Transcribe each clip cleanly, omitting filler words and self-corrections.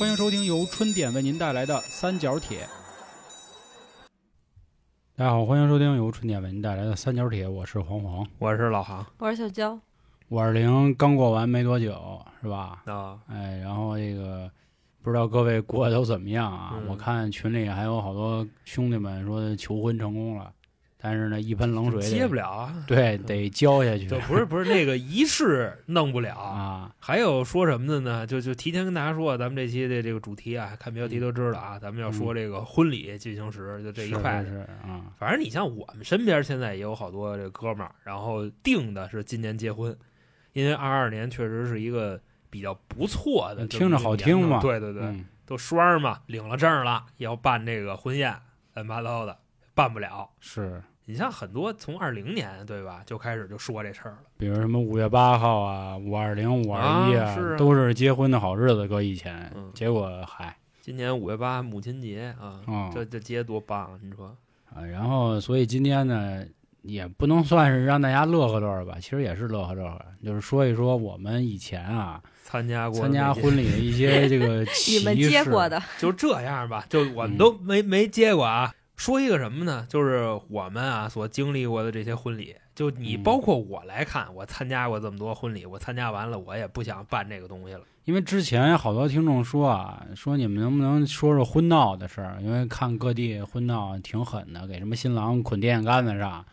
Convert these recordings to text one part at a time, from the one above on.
欢迎收听由春点为您带来的《三角铁》。大家好，欢迎收听由春点为您带来的《三角铁》，我是黄黄，我是老航，我是小娇，520刚过完没多久，是吧？啊，哎，然后这个不知道各位过得都怎么样啊？我看群里还有好多兄弟们说求婚成功了。但是呢，一盆冷水接不了啊！对，得浇下去。就不是那个仪式弄不了啊。还有说什么的呢？就提前跟大家说，咱们这期的这个主题啊，看标题都知道啊，咱们要说这个婚礼进行时，就这一块是啊。反正你像我们身边现在也有好多这哥们儿，然后定的是今年结婚，因为22年确实是一个比较不错的，听着好听嘛。对对对，都双嘛，领了证了，要办这个婚宴，乱七八糟的办不了是。你像很多从20年对吧就开始就说这事儿了，比如什么5月8号啊、520、521 啊，都是结婚的好日子，搁以前。结果嗨，今年5月8母亲节啊，这节多棒，你说啊。然后所以今天呢，也不能算是让大家乐呵乐呵吧，其实也是乐呵乐呵，就是说一说我们以前啊参加婚礼的一些这个你们接过的，就这样吧，就我们都没接过啊。说一个什么呢？就是我们啊所经历过的这些婚礼，就你包括我来看，我参加过这么多婚礼，我参加完了，我也不想办这个东西了。因为之前好多听众说啊，说你们能不能说说婚闹的事儿？因为看各地婚闹挺狠的，给什么新郎捆电线杆子上，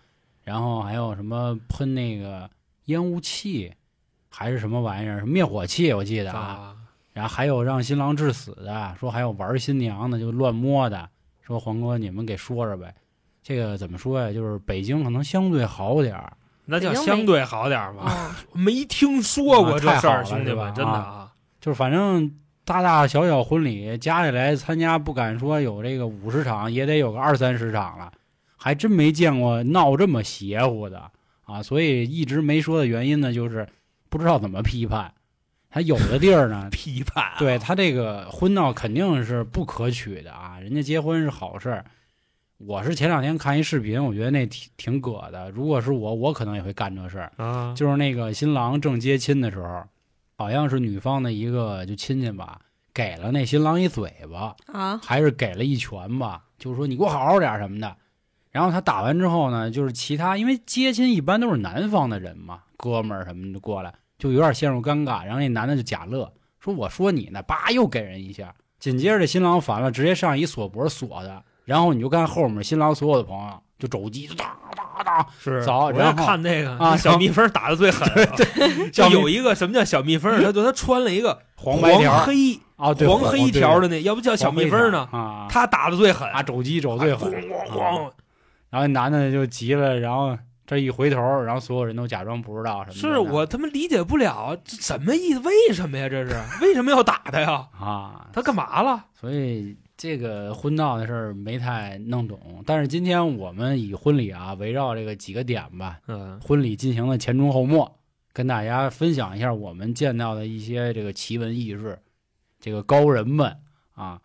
然后还有什么喷那个烟雾气，还是什么玩意儿，灭火器我记得啊。然后还有让新郎致死的，说还有玩新娘的就乱摸的。说黄哥，你们给说说呗，这个怎么说呀？就是北京可能相对好点儿，那叫相对好点儿吧？没听说过这事儿，兄弟们，真的啊！就是反正大大小小婚礼加起来参加，不敢说有这个50场，也得有个20-30场了，还真没见过闹这么邪乎的啊！所以一直没说的原因呢，就是不知道怎么批判。他有的地儿呢，批判、啊、对他这个婚闹肯定是不可取的啊！人家结婚是好事儿，我是前2天看一视频，我觉得那挺葛的。如果是我可能也会干这事儿啊。就是那个新郎正接亲的时候，好像是女方的一个就亲戚吧，给了那新郎一嘴巴啊，还是给了一拳吧，就是说你给我好好点什么的。然后他打完之后呢，就是其他因为接亲一般都是南方的人嘛，哥们儿什么的过来。就有点陷入尴尬，然后那男的就假乐说：“我说你呢，叭又给人一下。”紧接着这新郎烦了，直接上一锁脖锁的，然后你就看后面新郎所有的朋友就肘击，哒哒哒，是走。然后看那个啊，小蜜蜂打的最狠、啊。对，就有一个什么叫小蜜蜂？他穿了一个黄白条黑啊，对，黄黑条的那，要不叫小蜜蜂呢？啊，他打的最狠啊，肘击肘最狠，咣咣。然后男的就急了，然后。这一回头，然后所有人都假装不知道什么。是我他妈理解不了，这什么意思？为什么呀？这是为什么要打他呀？啊，他干嘛了？所以这个婚闹的事儿没太弄懂。但是今天我们以婚礼啊，围绕这个几个点吧，婚礼进行了前中后末，跟大家分享一下我们见到的一些这个奇闻异事，这个高人们啊。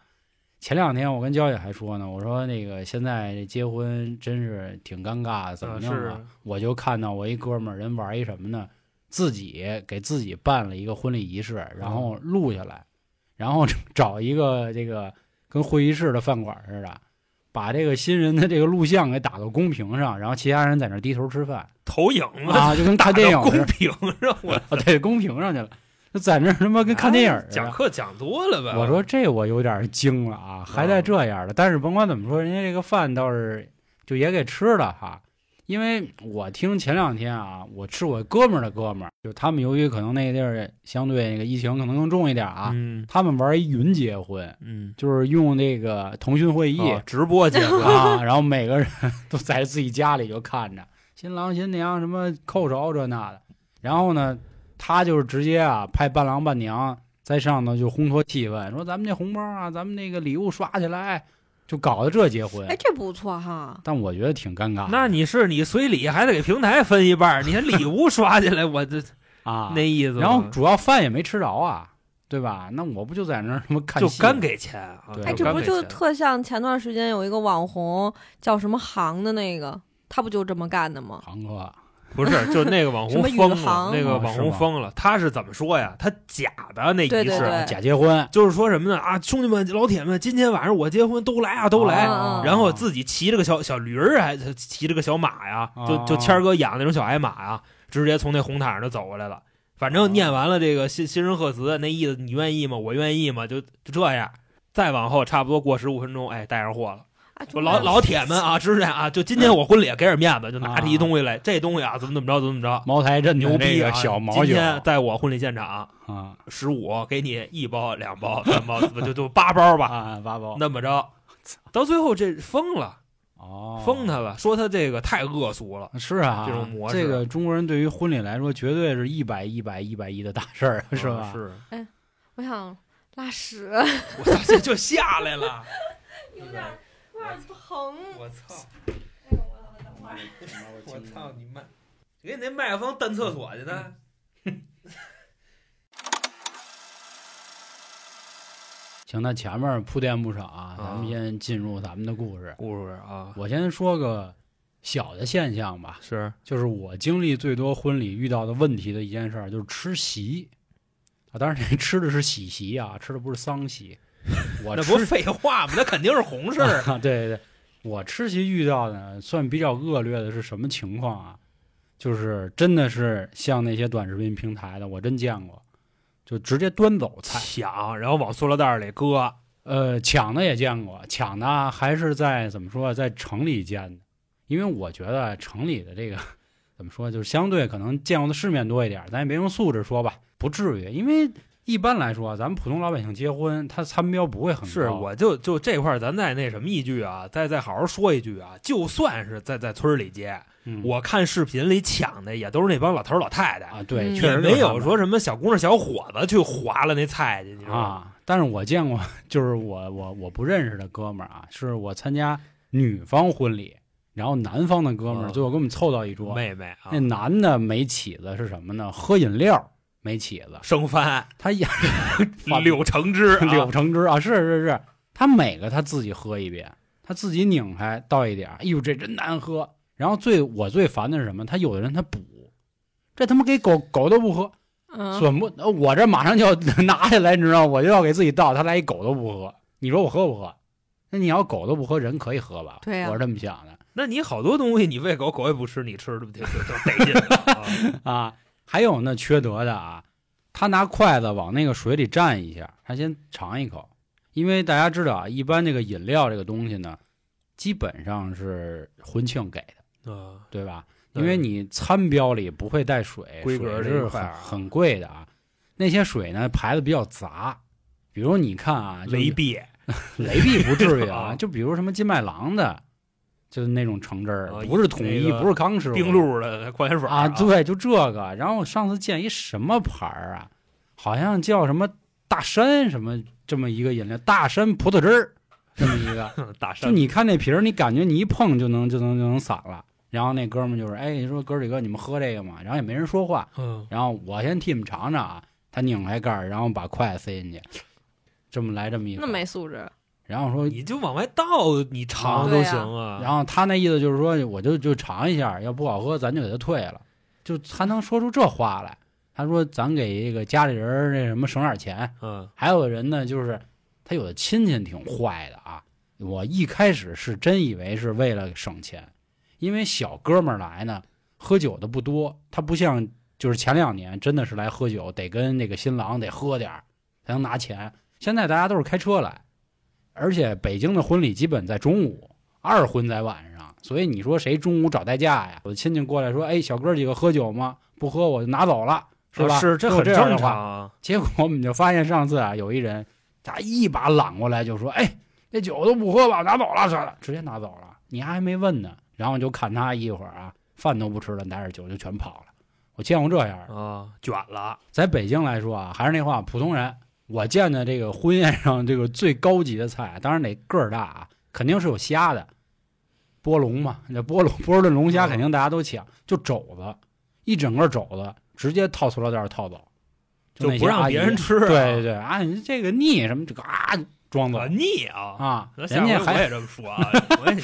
前2天我跟娇姐还说呢，我说那个现在结婚真是挺尴尬的，怎么样啊？我就看到我一哥们儿人玩一什么呢？自己给自己办了一个婚礼仪式，然后录下来，然后找一个这个跟会议室的饭馆似的，把这个新人的这个录像给打到公屏上，然后其他人在那低头吃饭，投影啊，就跟看电影似的。公屏上我对公屏上去了。就在那他妈跟看电影、啊、讲课讲多了呗。我说这我有点惊了啊，还在这样的。但是甭管怎么说，人家这个饭倒是就也给吃了哈。因为我听前2天啊，我吃我哥们儿的哥们儿，就他们由于可能那个地儿相对那个疫情可能更重一点啊，他们玩一云结婚，就是用那个腾讯会议、直播结婚啊，然后每个人都在自己家里就看着新郎新娘什么扣手这那的，然后呢。他就是直接啊，派伴郎伴娘在上头就烘托气氛，说咱们这红包啊，咱们那个礼物刷起来，就搞得这结婚。哎，这不错哈。但我觉得挺尴尬。那你随礼还得给平台分一半，你还礼物刷起来，我这啊那意思。然后主要饭也没吃着啊，对吧？那我不就在那儿什么看戏，就干给钱啊？哎，这不就特像前段时间有一个网红叫什么航的那个，他不就这么干的吗？航哥。不是，就那个网红疯了，那个网红疯了。他是怎么说呀？他假的那仪式，对对对，假结婚，就是说什么呢？啊，兄弟们、老铁们，今天晚上我结婚，都来啊，都来。啊、然后自己骑着个小驴儿，还骑着个小马呀，啊、就谦儿哥养那种小矮马呀，直接从那红毯上就走过来了。反正念完了这个新人贺词，那意思你愿意吗？我愿意吗？就这样。再往后差不多过15分钟，哎，带上货了。老铁们啊，知识啊，就今天我婚礼给点面子，就拿着一东西来，这东西啊，怎么着，怎么着，茅台镇牛逼啊，小茅酒。今天在我婚礼现场啊，15给你1包、2包、3包，就8包吧，啊，8包，那么着，到最后这疯了，哦，疯他了，说他这个太恶俗了，是啊，这种模式，这个中国人对于婚礼来说，绝对是100、100、100的大事儿，是吧？是。哎，我想拉屎，我操，这就下来了，有点。疼！我操！哎呦，我等会儿！我操你妈！给你那麦克风蹬厕所去呢！行，那前面铺垫不少啊，咱们先进入咱们的故事啊。我先说个小的现象吧，是，就是我经历最多婚礼遇到的问题的一件事，就是吃席啊。当然，这吃的是喜席啊，吃的不是丧席。我那不是废话吗？那肯定是红事儿啊！对对，我吃席遇到的算比较恶劣的是什么情况啊？就是真的是像那些短视频平台的，我真见过，就直接端走菜抢，然后往塑料袋里搁。抢的也见过，抢的还是在怎么说，在城里见的，因为我觉得城里的这个怎么说，就是相对可能见过的世面多一点，咱也别用素质说吧，不至于，因为。一般来说，咱们普通老百姓结婚，他参标不会很高。是，我就这块，咱再那什么一句啊，再好好说一句啊。就算是在村里结，我看视频里抢的也都是那帮老头老太太啊。对，确实没有说什么小姑娘小伙子去划了那菜去，你知道吗？啊，但是我见过，就是我不认识的哥们儿啊，是我参加女方婚礼，然后男方的哥们儿最后给我们凑到一桌，妹妹啊，那男的没起子是什么呢？喝饮料。没起子生番，他也柳橙汁啊，是，他每个他自己喝一遍，他自己拧开倒一点，哎呦这真难喝。然后我最烦的是什么？他有的人他补，这他妈给狗都不喝，损不，我这马上就要拿下来，你知道我就要给自己倒，他来一狗都不喝，你说我喝不喝？那你要狗都不喝，人可以喝吧？对呀、啊，我是这么想的。那你好多东西你喂狗，狗也不吃，你吃就得劲了啊。还有那缺德的啊，他拿筷子往那个水里蘸一下，他先尝一口，因为大家知道啊，一般这个饮料这个东西呢，基本上是婚庆给的，对吧？因为你餐标里不会带水，规格是很贵的啊。那些水呢排的比较杂，比如你看啊，雷碧不至于啊，就比如什么金麦郎的。就是那种橙汁儿，不是统一，不是康师傅冰露的矿泉水啊，对，就这个。然后我上次见一什么牌儿啊，好像叫什么大山什么这么一个饮料，大山葡萄汁儿这么一个。大山，就你看那瓶儿，你感觉你一碰就能散了。然后那哥们就是，哎，你说哥几个你们喝这个嘛？然后也没人说话，然后我先替你们尝尝啊。他拧开盖儿，然后把筷子塞进去，这么一个，那没素质。然后说你就往外倒，你尝都行啊。然后他那意思就是说，我就尝一下，要不好喝咱就给他退了。就他能说出这话来，他说咱给这个家里人那什么省点钱。还有的人呢，就是他有的亲戚挺坏的啊。我一开始是真以为是为了省钱，因为小哥们儿来呢，喝酒的不多，他不像就是前2年真的是来喝酒，得跟那个新郎得喝点才能拿钱。现在大家都是开车来。而且北京的婚礼基本在中午，二婚在晚上，所以你说谁中午找代驾呀？我的亲戚过来说：“哎，小哥几个喝酒吗？不喝我就拿走了，是吧？”是，这很正常。结果我们就发现上次啊，有一人他一把揽过来就说：“哎，那酒都不喝吧，拿走了，算了，直接拿走了。”你还没问呢，然后就看他一会儿啊，饭都不吃了，拿着酒就全跑了。我见过这样啊，卷了。在北京来说啊，还是那话，普通人。我见的这个婚宴上这个最高级的菜，当然得个儿大啊，肯定是有虾的，波龙嘛，那波士顿龙虾肯定大家都抢，就肘子，一整个肘子直接套塑料袋套走，就不让别人吃、啊。对对对啊，你这个腻什么这个啊，庄子腻啊！人家我也这么说啊，我也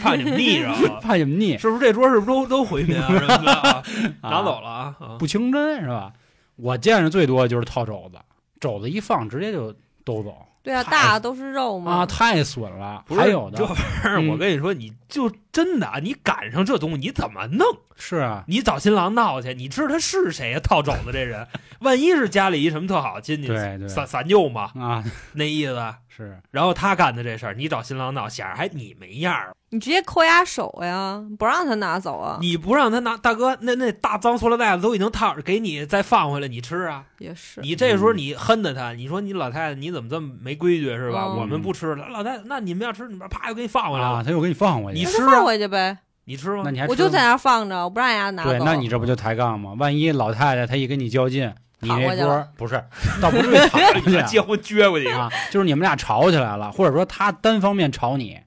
怕你们腻着，怕你们腻，是不是？这桌是不是都回民啊？什么的啊？拿走了啊？不清真是吧？我见着最多就是套肘子，肘子一放直接就兜走。对啊，大都是肉嘛啊，太损了。还有的这玩意儿，我跟你说，你就真的你赶上这东西，你怎么弄？是啊，你找新郎闹去，你知道他是谁呀？套肘子这人，万一是家里一什么特好亲戚，散舅嘛啊，那意思是。然后他干的这事儿，你找新郎闹，显然还你没样儿。你直接扣押手呀，不让他拿走啊！你不让他拿，大哥，那大脏塑料袋子都已经套给你，再放回来你吃啊！也是，你这时候你恨着他，你说你老太太你怎么这么没规矩是吧？我们不吃了，老太太，那你们要吃，你们啪又给你放回来了，他又给你放回去，你吃放回去呗。你吃吗？那你还吃吗？我就在那放着，我不让人家拿走。对，那你这不就抬杠吗？万一老太太她一跟你较劲，你那桌不是，倒不是躺过去，结婚撅过去啊，就是你们俩吵起来了，或者说他单方面吵你，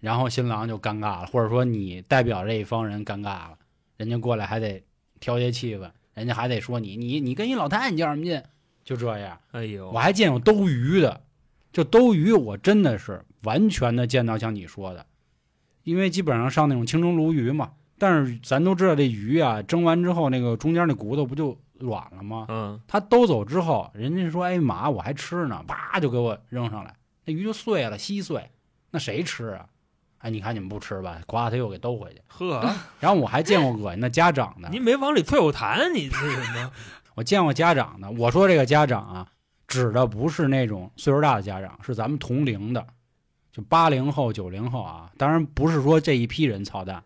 然后新郎就尴尬了，或者说你代表这一方人尴尬了，人家过来还得调节气氛，人家还得说你跟一老太太你叫什么劲？就这样。哎呦，我还见有兜鱼的，就兜鱼我真的是完全的见到像你说的。因为基本上上那种清蒸鲈鱼嘛，但是咱都知道这鱼啊，蒸完之后那个中间那骨头不就软了吗？嗯，他兜走之后，人家说：“哎妈，我还吃呢！”啪就给我扔上来，那鱼就碎了，稀碎，那谁吃啊？哎，你看你们不吃吧？夸他又给兜回去。呵，然后我还见过恶心的家长的，您没往里退我痰，你是什么？我见过家长的，我说这个家长啊，指的不是那种岁数大的家长，是咱们同龄的。就80后、90后啊，当然不是说这一批人操蛋，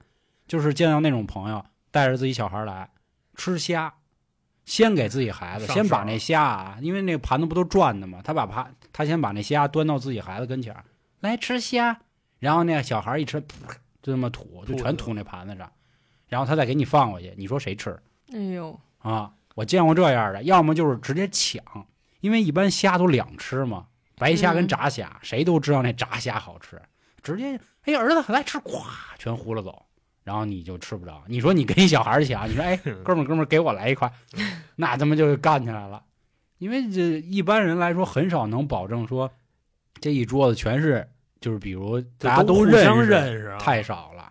就是见到那种朋友带着自己小孩来吃虾，先给自己孩子先把那虾啊，因为那个盘子不都转的嘛，他先把那虾端到自己孩子跟前来吃虾，然后那个小孩一吃，就这么吐，就全吐那盘子上，然后他再给你放回去，你说谁吃？哎呦啊，我见过这样的，要么就是直接抢，因为一般虾都两吃嘛。白虾跟炸虾，谁都知道那炸虾好吃，直接哎儿子来吃，咵全糊了走，然后你就吃不着。你说你跟小孩抢，你说哎哥们儿给我来一块，那咱们就干起来了。因为这一般人来说很少能保证说这一桌子全是就是比如大家都认识、啊，太少了。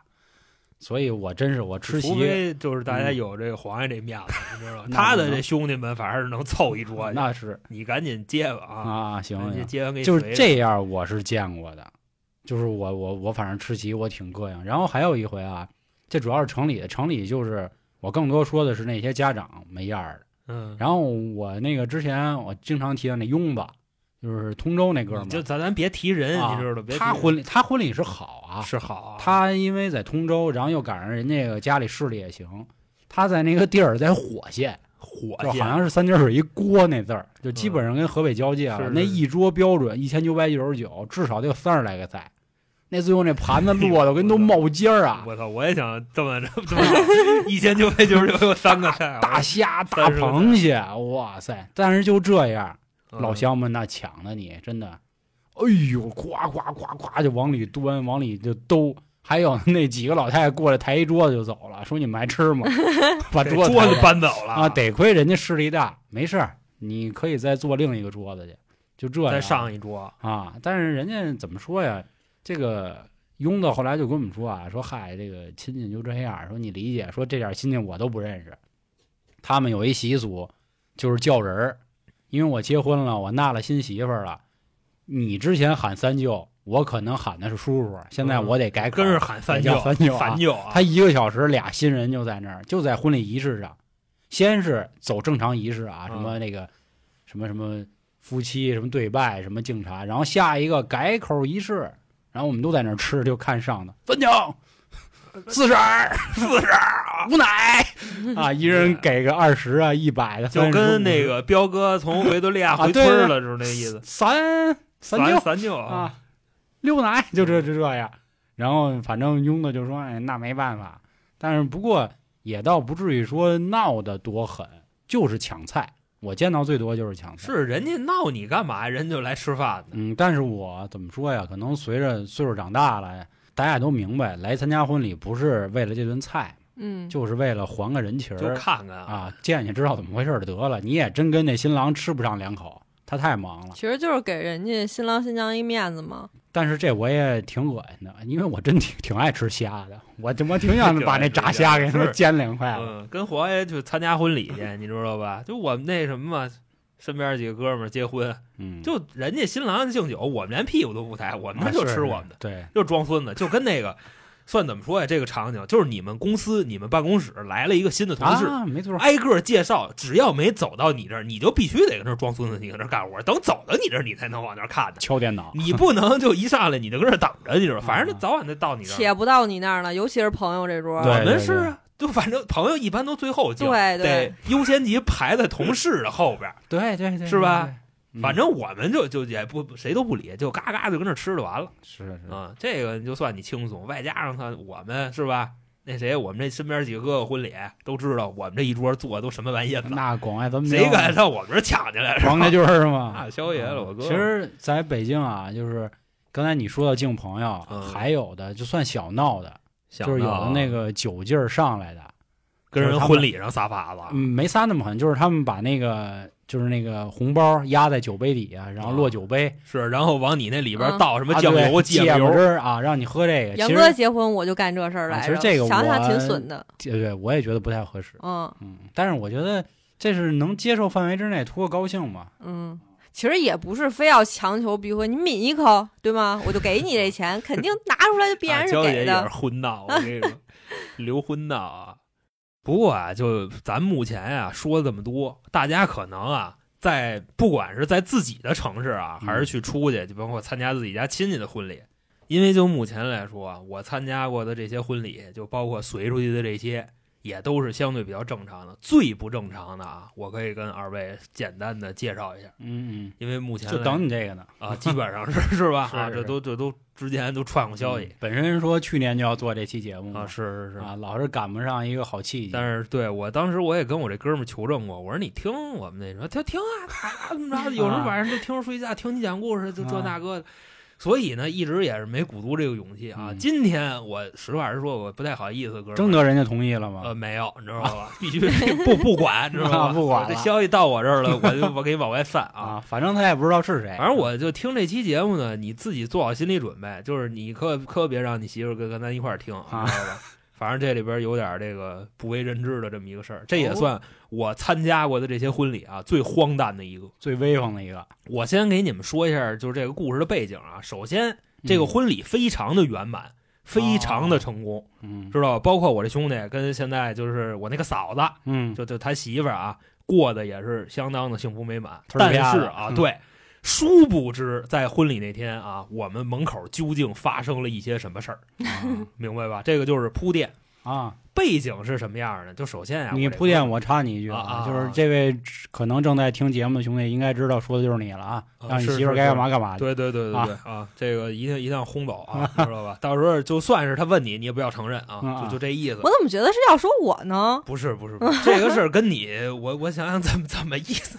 所以我真是我吃席，除非就是大家有这个皇上这面子，你知道吗？他的这兄弟们反正能凑一桌，那是你赶紧接吧啊！行，接完给就是这样，我是见过的，就是我反正吃席我挺膈应。然后还有一回啊，这主要是城里的，城里就是我更多说的是那些家长没样儿的，嗯。然后我那个之前我经常提到那庸吧。就是通州那哥们儿，就咱别提人，啊、你知道吧？他婚礼是好啊，是好、啊。他因为在通州，然后又赶上人家个家里势力也行，他在那个地儿在火县，好像是3点水一锅那字儿，就基本上跟河北交界了。那一桌标准1999，至少得有30来个菜。那最后那盘子落的跟都冒尖儿啊！我操，我也想这么1999有3个菜，大虾、大螃蟹，哇塞！但是就这样。老乡们那抢的你真的，哎呦，夸夸夸夸就往里端，往里就兜。还有那几个老太太过来抬一桌子就走了，说你们还吃吗？把桌子搬走了啊！得亏人家势力大，没事儿，你可以再坐另一个桌子去，就这样再上一桌啊！但是人家怎么说呀？这个庸子后来就跟我们说啊，说嗨，这个亲戚就这样，说你理解，说这点亲戚我都不认识。他们有一习俗，就是叫人儿。因为我结婚了，我纳了新媳妇儿了。你之前喊三舅，我可能喊的是叔叔，现在我得改口，跟着喊三舅。三舅啊，他1个小时俩新人就在那儿，就在婚礼仪式上，先是走正常仪式啊，什么那个什么什么夫妻什么对拜什么敬茶，然后下一个改口仪式，然后我们都在那儿吃，就看上的三舅。42、无奶啊，一人给个20啊，100的，就跟那个彪哥从维多利亚回村了，就是那意思。三舅啊，六奶就这样。然后反正庸的就说，哎，那没办法。但是不过也倒不至于说闹得多狠，就是抢菜。我见到最多就是抢菜。是人家闹你干嘛？人就来吃饭的。嗯，但是我怎么说呀？可能随着岁数长大了。大家也都明白，来参加婚礼不是为了这顿菜，嗯，就是为了还个人情儿，就看看啊，见见知道怎么回事就得了。你也真跟那新郎吃不上两口，他太忙了。其实就是给人家新郎新娘一面子嘛。但是这我也挺恶心的，因为我真挺爱吃虾的，我挺想把那炸虾给他们煎两块了。跟黄爷就参加婚礼去，你知道吧？就我们那什么嘛，身边几个哥们儿结婚，就人家新郎敬酒，我们连屁股都不抬，我们就吃我们的，对，就装孙子，就跟那个。算怎么说呀？这个场景就是你们公司、你们办公室来了一个新的同事，没错，挨个介绍。只要没走到你这儿，你就必须得跟这装孙子，你搁这干活。等走到你这儿，你才能往那儿看的。敲电脑，你不能就一上来你就搁这等着，你知道吧？反正早晚得到你这儿，且不到你那儿了。尤其是朋友这桌，我们是就反正朋友一般都最后进，对，优先级排在同事的后边，对对对，是吧？反正我们就也不谁都不理，就嘎嘎就跟那吃就完了。是啊，这个就算你轻松，外加上他我们是吧？那谁，我们这身边几个婚礼都知道，我们这一桌坐都什么玩意子？那广外咱们谁敢上我们这抢进来？王家军是吗？啊，萧爷了，我哥。其实在北京啊，就是刚才你说的敬朋友，还有的就算小闹的，就是有的那个酒劲儿上来的，跟人婚礼上撒法子。没撒那么狠，就是他们把那个。就是那个红包压在酒杯底啊，然后落酒杯，是，然后往你那里边倒什么酱油、芥末汁啊，让你喝这个。杨哥结婚我就干这事儿来着，其实这个想想挺损的。对，我也觉得不太合适。但是我觉得这是能接受范围之内，图个高兴嘛。其实也不是非要强求逼婚，你抿一口，对吗？我就给你这钱，肯定拿出来就必然是给的。婚闹，我跟你说，留婚闹啊。不过啊，就咱目前啊说这么多，大家可能啊，在不管是在自己的城市啊，还是去出去，就包括参加自己家亲戚的婚礼，因为就目前来说，我参加过的这些婚礼，就包括随出去的这些，也都是相对比较正常的。最不正常的啊，我可以跟二位简单的介绍一下。因为目前就等你这个呢啊，基本上是吧？啊，这都。之前都串过消息，本身说去年就要做这期节目啊，是啊，老是赶不上一个好契机。但是对我当时我也跟我这哥们求证过，我说你听我们那什么，他听啊，怎么着？有时候晚上就听着睡觉，听你讲故事，就这大哥。所以呢，一直也是没鼓足这个勇气啊。今天我实话实说，我不太好意思，哥们征得人家同意了吗？没有，你知道吧？必须不管，知道吧？不管，这消息到我这儿了，我给你往外散啊。反正他也不知道是谁。反正我就听这期节目呢，你自己做好心理准备，就是你可别让你媳妇跟咱一块儿听，知道吧？反正这里边有点这个不为人知的这么一个事儿，这也算我参加过的这些婚礼啊最荒诞的一个，最威风的一个。我先给你们说一下，就是这个故事的背景啊。首先，这个婚礼非常的圆满，非常的成功，知道吧？包括我这兄弟跟现在就是我那个嫂子，就他媳妇啊，过得也是相当的幸福美满。但是啊，对，殊不知在婚礼那天啊，我们门口究竟发生了一些什么事儿，明白吧？这个就是铺垫。背景是什么样的？就首先啊，你铺垫我插你一句啊，就是这位可能正在听节目的兄弟应该知道，说的就是你了啊，让你媳妇该干嘛干嘛。对啊，这个一定要轰走啊，知道吧？到时候就算是他问你，你也不要承认啊，就这意思。我怎么觉得是要说我呢？不是，这个事儿跟你我想想怎么意思。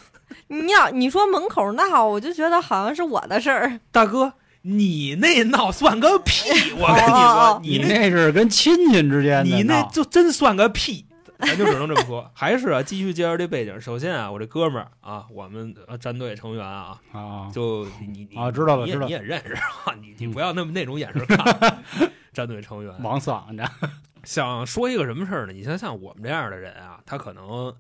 你说门口闹，我就觉得好像是我的事儿，大哥。你那闹算个屁！我跟你说，你那是跟亲戚之间的，你那就真算个屁，咱就只能这么说。还是啊，继续介绍这背景。首先啊，我这哥们儿啊，我们战队成员啊，就你啊，知道了，你也认识啊，你不要那种眼神看战队成员王嗓子。想说一个什么事儿呢？你像我们这样的人啊，他可能。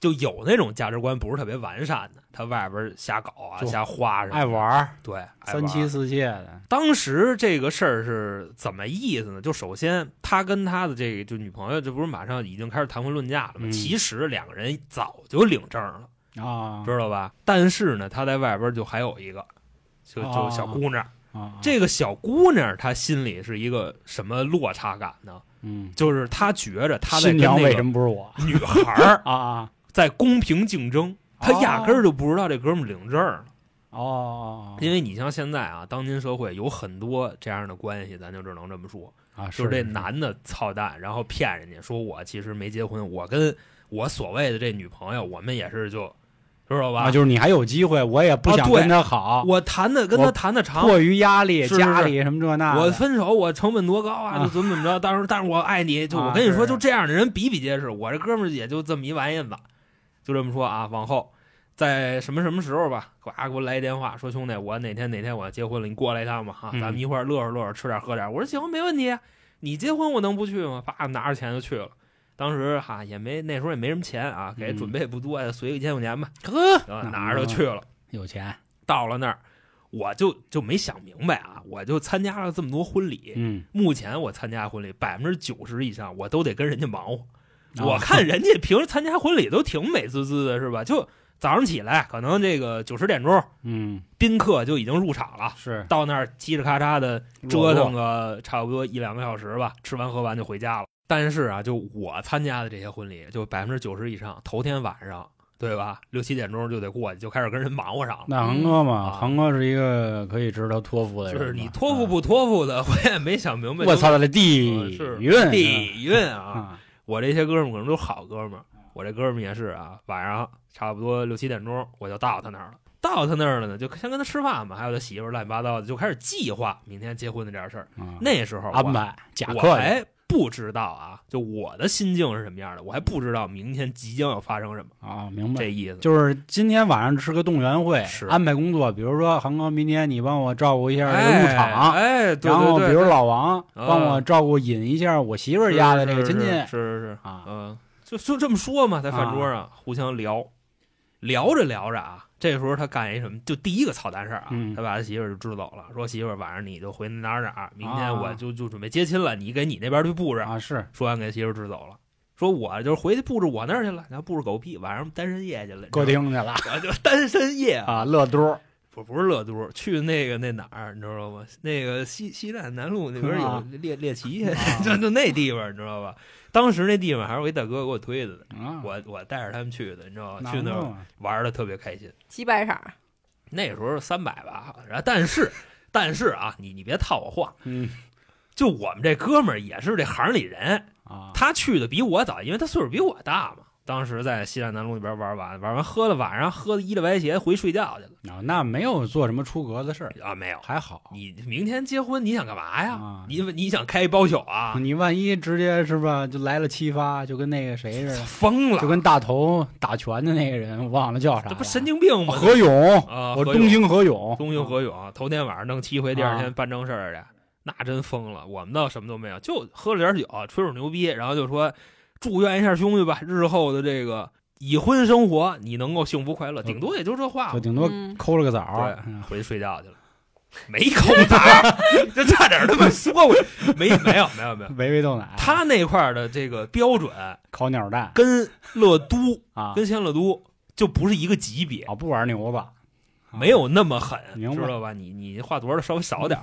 就有那种价值观不是特别完善的，他外边瞎搞啊，瞎花什么，爱玩，对，三妻四妾的。当时这个事儿是怎么意思呢？就首先他跟他的这个就女朋友，这不是马上已经开始谈婚论嫁了吗？其实两个人早就领证了啊，知道吧？但是呢，他在外边就还有一个，就小姑娘。这个小姑娘她心里是一个什么落差感呢？就是她觉着她在跟那个女孩儿啊。在公平竞争，他压根儿就不知道这哥们领证了。因为你像现在啊，当今社会有很多这样的关系，咱就只能这么说啊，就是这男的操蛋，然后骗人家说我其实没结婚，我跟我所谓的这女朋友，我们也是就。知道吧？就是你还有机会，我也不想跟他好。我谈的跟他谈的长，迫于压力、家里什么这那。我分手，我成本多高啊？就怎么怎么着？但是我爱你，就我跟你说，就这样的人比比皆是。我这哥们儿也就这么一玩意子，就这么说啊。往后在什么什么时候吧，呱给我来一电话，说兄弟，我哪天我结婚了，你过来一趟吧，啊，咱们一块儿乐呵乐呵，吃点喝点。我说行，没问题。你结婚我能不去吗？啪，拿着钱就去了。当时哈也没，那时候也没什么钱啊，给准备不多，随个1000块钱吧，拿着就去了。有钱到了那儿，我就没想明白啊，我就参加了这么多婚礼，目前我参加婚礼90%以上我都得跟人家忙活。我看人家平时参加婚礼都挺美滋滋的，是吧？就早上起来，可能这个9、10点钟，宾客就已经入场了。是到那儿叽里咔嚓的折腾个差不多1-2个小时吧，吃完喝完就回家了。但是啊，就我参加的这些婚礼，就90%以上，头天晚上对吧，6-7点钟就得过去，就开始跟人忙活上了。那航哥嘛，航哥是一个可以值得托付的人。是你托付不托付的，我也没想明白。我操他的地运，地运啊！我这些哥们可能都好哥们儿，我这哥们也是啊，晚上差不多6-7点钟我就到他那儿了。到他那儿了呢，就先跟他吃饭嘛，还有他媳妇乱七八糟的，就开始计划明天结婚的这件事儿。那时候安排假课，我还不知道啊，就我的心境是什么样的，我还不知道明天即将要发生什么啊。明白这意思，就是今天晚上吃个动员会，安排工作，比如说航哥，明天你帮我照顾一下这个入场，对，然后比如老王帮我照顾引一下我媳妇儿家的这个亲戚，是啊，就这么说嘛，在饭桌上互相聊着啊，这时候他干一什么？就第一个操蛋事儿啊，他把他媳妇就支走了，说媳妇晚上你就回哪儿，明天我就准备接亲了，你给你那边去布置啊。是说完给媳妇支走了，说我就回去布置我那儿去了，然后布置狗屁，晚上单身夜去了，歌厅去了，就单身夜啊，乐都。不是乐都，去那哪儿你知道吗？那个西站南路那边有猎奇，就那地方你知道吧？当时那地方还是我一大哥给我推的，我带着他们去的，你知道吗？去那儿玩的特别开心，几百场，那时候300吧。然后但是啊，你别套我话，就我们这哥们儿也是这行里人啊，他去的比我早，因为他岁数比我大嘛。当时在西站南路那边玩完，喝了晚上喝的衣着白鞋回睡觉去了。那没有做什么出格的事儿啊，没有，还好。你明天结婚，你想干嘛呀？你想开一包宿啊？你万一直接是吧，就来了七发，就跟那个谁似的，疯了，就跟大头打拳的那个人，忘了叫啥，这不神经病吗？何勇啊，我东兴何勇，头天晚上弄7回，第二天办正事儿去，那真疯了。我们倒什么都没有，就喝了点酒，吹吹牛逼，然后就说。祝愿一下兄弟吧，日后的这个已婚生活你能够幸福快乐，顶多也就这话，就顶多抠了个枣，回去睡觉去了。没抠枣，这差点他妈说我没有，维维豆奶，他那块的这个标准烤鸟蛋跟乐都啊，跟鲜乐都就不是一个级别啊，不玩牛吧，没有那么狠，知道吧？你话多少稍微少点。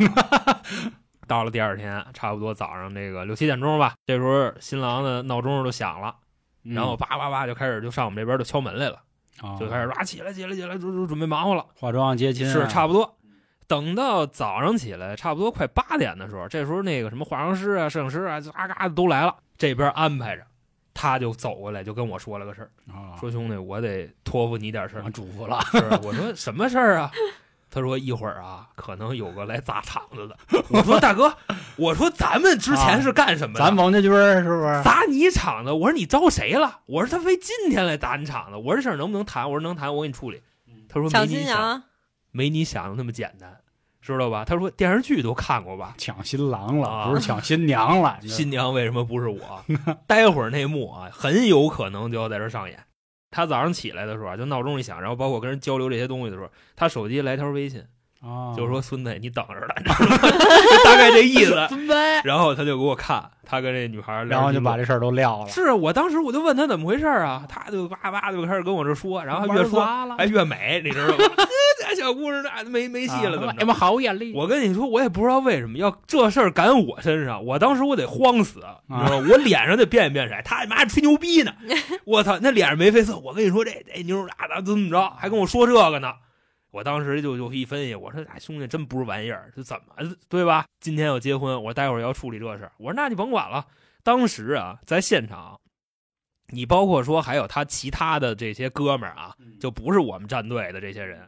到了第二天，差不多早上这个6-7点钟吧，这时候新郎的闹钟就响了，然后叭叭叭就开始就上我们这边就敲门来了，就开始说起来，就准备忙活了，化妆接亲是差不多。等到早上起来，差不多快8点的时候，这时候那个什么化妆师啊、摄影师啊，就嘎的都来了，这边安排着，他就走过来就跟我说了个事儿，说兄弟，我得托付你点事儿，嘱咐了。我说什么事儿啊？他说一会儿啊，可能有个来砸场子的。我说大哥，我说咱们之前是干什么的？咱王家军是不是砸你场子？我说你招谁了？我说他非今天来砸你场子。我说这事儿能不能谈？我说能谈，我给你处理。他说没你想的那么简单，知道吧？他说电视剧都看过吧？抢新郎了，不是抢新娘了。新娘为什么不是我？待会儿那幕啊，很有可能就要在这上演。他早上起来的时候就闹钟一响，然后包括跟人交流这些东西的时候，他手机来条微信，就说孙子你等着了，大概这意思。然后他就给我看他跟这女孩，然后就把这事儿都撂了。是我当时我就问他怎么回事啊，他就叭叭就开始跟我这说，然后越说还越美，你知道吗？这小故事那没戏了，怎么着？好眼力！我跟你说，我也不知道为什么要这事儿赶我身上，我当时我得慌死，你知道吗？我脸上得变一变色，他妈吹牛逼呢！我操，那脸上没绯色。我跟你说，这妞啊，怎么着，还跟我说这个呢？我当时就一分析，我说兄弟真不是玩意儿，这怎么对吧？今天要结婚，我待会儿要处理这事儿。我说那你甭管了。当时啊，在现场。你包括说还有他其他的这些哥们儿啊，就不是我们战队的这些人，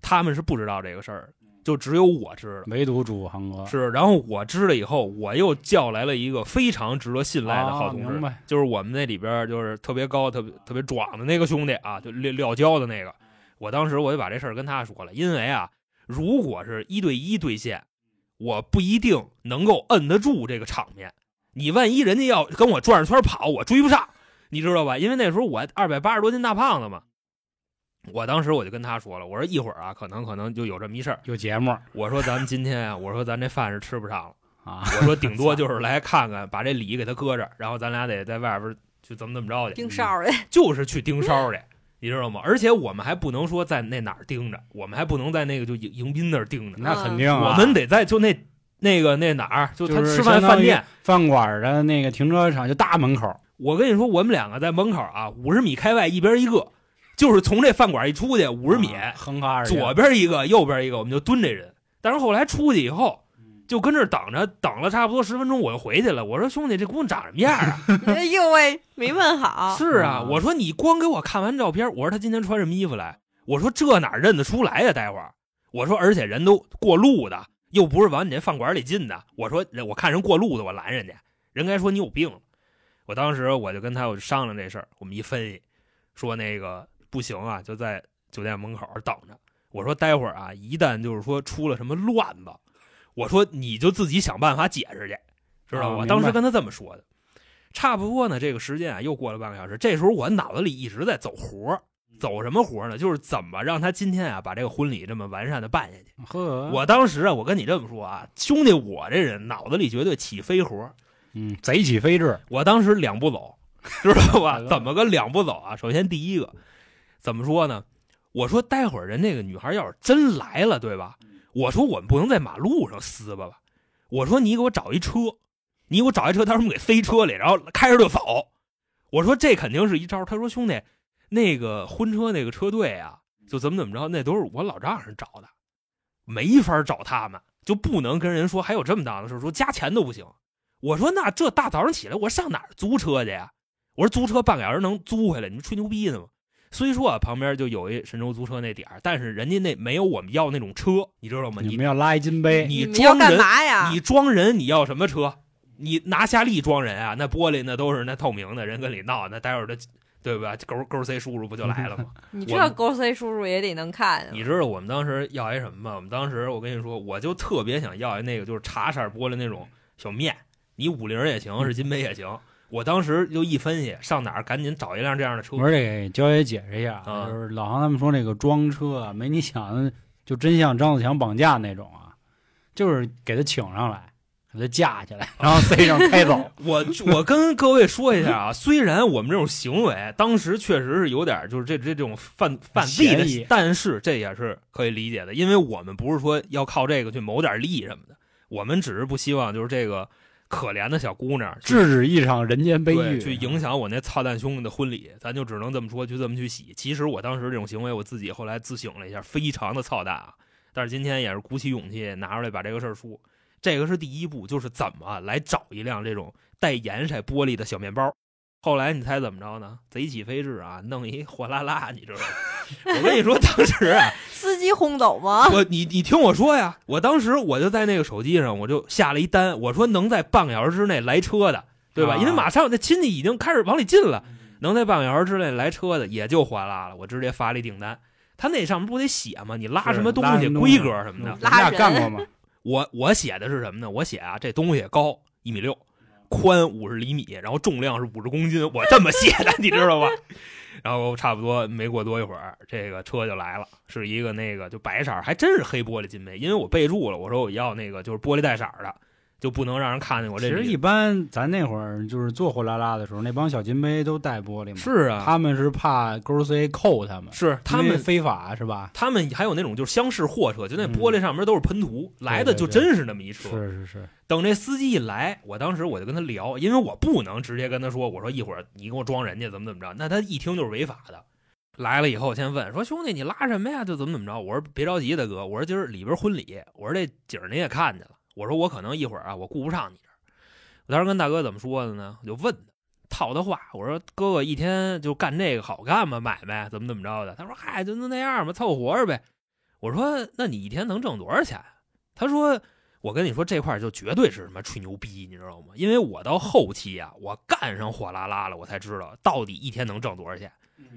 他们是不知道这个事儿，就只有我知道，唯独主航哥是。然后我知道以后，我又叫来了一个非常值得信赖的好同志，就是我们那里边就是特别高、特别壮的那个兄弟啊，就撂跤的那个。我当时我就把这事儿跟他说了，因为啊，如果是一对一对线，我不一定能够摁得住这个场面。你万一人家要跟我转着圈跑，我追不上，你知道吧？因为那时候我280多斤大胖子嘛。我当时我就跟他说了，我说一会儿啊，可能就有这么一事儿，有节目。我说咱们今天啊，我说咱这饭是吃不上了啊，我说顶多就是来看看，把这礼给他搁着，然后咱俩得在外边去怎么着去盯梢去，就是去盯梢去。你知道吗？而且我们还不能说在那哪儿盯着，我们还不能在那个就迎宾那儿盯着，那肯定啊，我们得在就那个那哪儿，就他吃饭饭店饭馆的那个停车场就大门口。我跟你说，我们两个在门口啊，50米开外一边一个，就是从这饭馆一出去50米，横哈左边一个右边一个，我们就蹲这人。但是后来出去以后，就跟这等了差不多10分钟，我就回去了。我说兄弟，这姑娘长什么样啊？哎呦喂，没问好。是啊，我说你光给我看完照片，我说她今天穿什么衣服来？我说这哪认得出来呀？待会儿我说，而且人都过路的，又不是往你这饭馆里进的。我说我看人过路的，我拦人家，人该说你有病。我当时我就跟他我就商量这事儿，我们一分析，说那个。不行啊，就在酒店门口等着。我说待会儿啊，一旦就是说出了什么乱子，我说你就自己想办法解释去，知道吗？我当时跟他这么说的。差不多呢，这个时间啊又过了半个小时。这时候我脑子里一直在走活，走什么活呢？就是怎么让他今天啊把这个婚礼这么完善的办下去。我当时啊，我跟你这么说啊，兄弟，我这人脑子里绝对起飞活，贼起飞制。我当时两步走，知道吧？怎么个两步走啊？首先第一个。怎么说呢？我说待会儿人那个女孩要是真来了，对吧？我说我们不能在马路上撕吧吧。我说你给我找一车，你给我找一车，他说我们给塞车里，然后开着就走。我说这肯定是一招。他说兄弟，那个婚车那个车队啊，就怎么着，那都是我老丈人找的，没法找他们，就不能跟人说还有这么大的事，说加钱都不行。我说那这大早上起来我上哪儿租车去呀？我说租车半个小时能租回来，你们吹牛逼呢吗？虽说啊，旁边就有一神州租车那点儿，但是人家那没有我们要那种车，你知道吗？你们要拉一金杯，你装人干嘛呀？你装人，你要什么车？你拿夏利装人啊？那玻璃那都是那透明的，人跟里闹，那待会儿的对吧？勾 C 叔叔不就来了吗？你知道勾 C 叔叔也得能看。你知道我们当时要一什么吗？我们当时我跟你说，我就特别想要一那个就是茶色玻璃那种小面，你50也行，是金杯也行。我当时就一分析，上哪儿赶紧找一辆这样的车。我说给焦爷解释一下，就是老航他们说那个装车啊，没你想的就真像张子强绑架那种啊，就是给他请上来，给他架起来，然后塞上开走。我跟各位说一下啊，虽然我们这种行为当时确实是有点就是这种犯罪的，但是这也是可以理解的，因为我们不是说要靠这个去谋点利益什么的，我们只是不希望就是这个。可怜的小姑娘，制止一场人间悲剧，去影响我那操蛋兄弟的婚礼，咱就只能这么说，就这么去洗。其实我当时这种行为，我自己后来自省了一下，非常的操蛋啊。但是今天也是鼓起勇气拿出来把这个事儿说，这个是第一步，就是怎么来找一辆这种带盐晒玻璃的小面包。后来你猜怎么着呢？贼起飞智啊，弄一火辣辣，你知道吗？我跟你说，当时啊，司机轰走吗？你听我说呀，我当时我就在那个手机上，我就下了一单，我说能在半个小时之内来车的，对吧？因为马上这亲戚已经开始往里进了，能在半个小时之内来车的也就哗啦了，我直接发了一订单。他那上面不得写吗？你拉什么东西规格什么的，拉干过吗？我写的是什么呢？我写啊，这东西高1.6米，宽50厘米，然后重量是50公斤，我这么写的，你知道吧？然后差不多没过多一会儿，这个车就来了，是一个那个就白色，还真是黑玻璃金杯，因为我备注了，我说我要那个就是玻璃带色的，就不能让人看见我这。其实一般咱那会儿就是做货拉拉的时候，那帮小金杯都带玻璃嘛。是啊，他们是怕勾 C 扣他们，是他们非法是吧？他们还有那种就是厢式货车，就那玻璃上面都是喷涂，来的就真是那么一车。是。等这司机一来，我当时我就跟他聊，因为我不能直接跟他说，我说一会儿你给我装人家怎么着，那他一听就是违法的。来了以后先问说兄弟你拉什么呀？就怎么着？我说别着急大哥，我说今儿里边婚礼，我说这景您也看见了，我说我可能一会儿啊我顾不上你这儿。我当时跟大哥怎么说的呢？我就问他套的话，我说哥哥一天就干这个好干吗？买卖怎么着的？他说嗨就那样吧，凑合着呗。我说那你一天能挣多少钱？他说我跟你说，这块就绝对是什么吹牛逼，你知道吗？因为我到后期啊，我干上火拉拉了，我才知道到底一天能挣多少钱，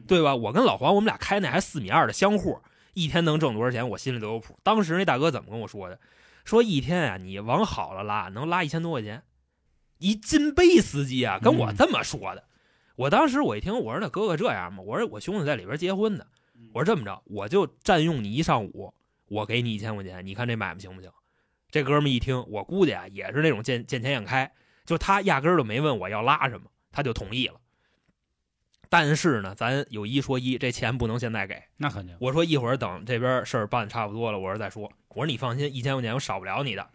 对吧？我跟老黄我们俩开那还4.2米的箱户，一天能挣多少钱，我心里都有谱。当时那大哥怎么跟我说的？说一天啊，你往好了拉，能拉1000多块钱。一金杯司机啊，跟我这么说的。我当时我一听，我说那哥哥这样嘛，我说我兄弟在里边结婚的，我说这么着，我就占用你一上午，我给你1000块钱，你看这买卖行不行？这哥们一听，我估计啊也是那种见钱眼开，就他压根儿都没问我要拉什么，他就同意了。但是呢，咱有一说一，这钱不能现在给，那肯定。我说一会儿等这边事儿办差不多了，我说再说。我说你放心，1000块钱我少不了你的。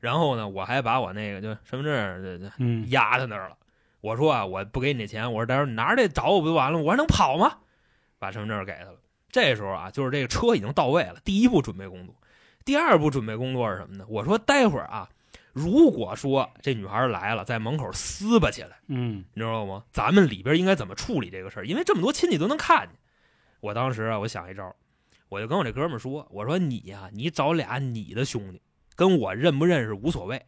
然后呢，我还把我那个就身份证压在那儿了。我说啊，我不给你这钱，我说待会儿你拿着这找我不就完了？我还能跑吗？把身份证给他了。这时候啊，就是这个车已经到位了，第一步准备工作。第二步准备工作是什么呢？我说待会儿啊，如果说这女孩来了，在门口撕巴起来，你知道吗？咱们里边应该怎么处理这个事儿？因为这么多亲戚都能看见。我当时啊，我想一招，我就跟我这哥们说，我说你呀、啊，你找俩你的兄弟，跟我认不认识无所谓。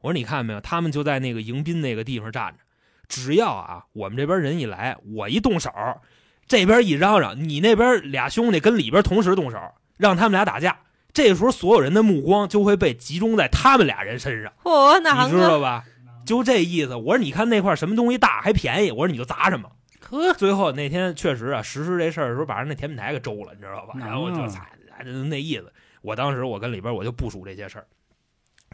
我说你看没有，他们就在那个迎宾那个地方站着，只要啊我们这边人一来，我一动手，这边一嚷嚷，你那边俩兄弟跟里边同时动手，让他们俩打架。这时候所有人的目光就会被集中在他们俩人身上，你知道吧？就这意思。我说你看那块什么东西大还便宜，我说你就砸什么。最后那天确实啊，实施这事儿的时候把人那甜品台给周了，你知道吧？然后就惨，那意思。我当时我跟里边我就部署这些事儿，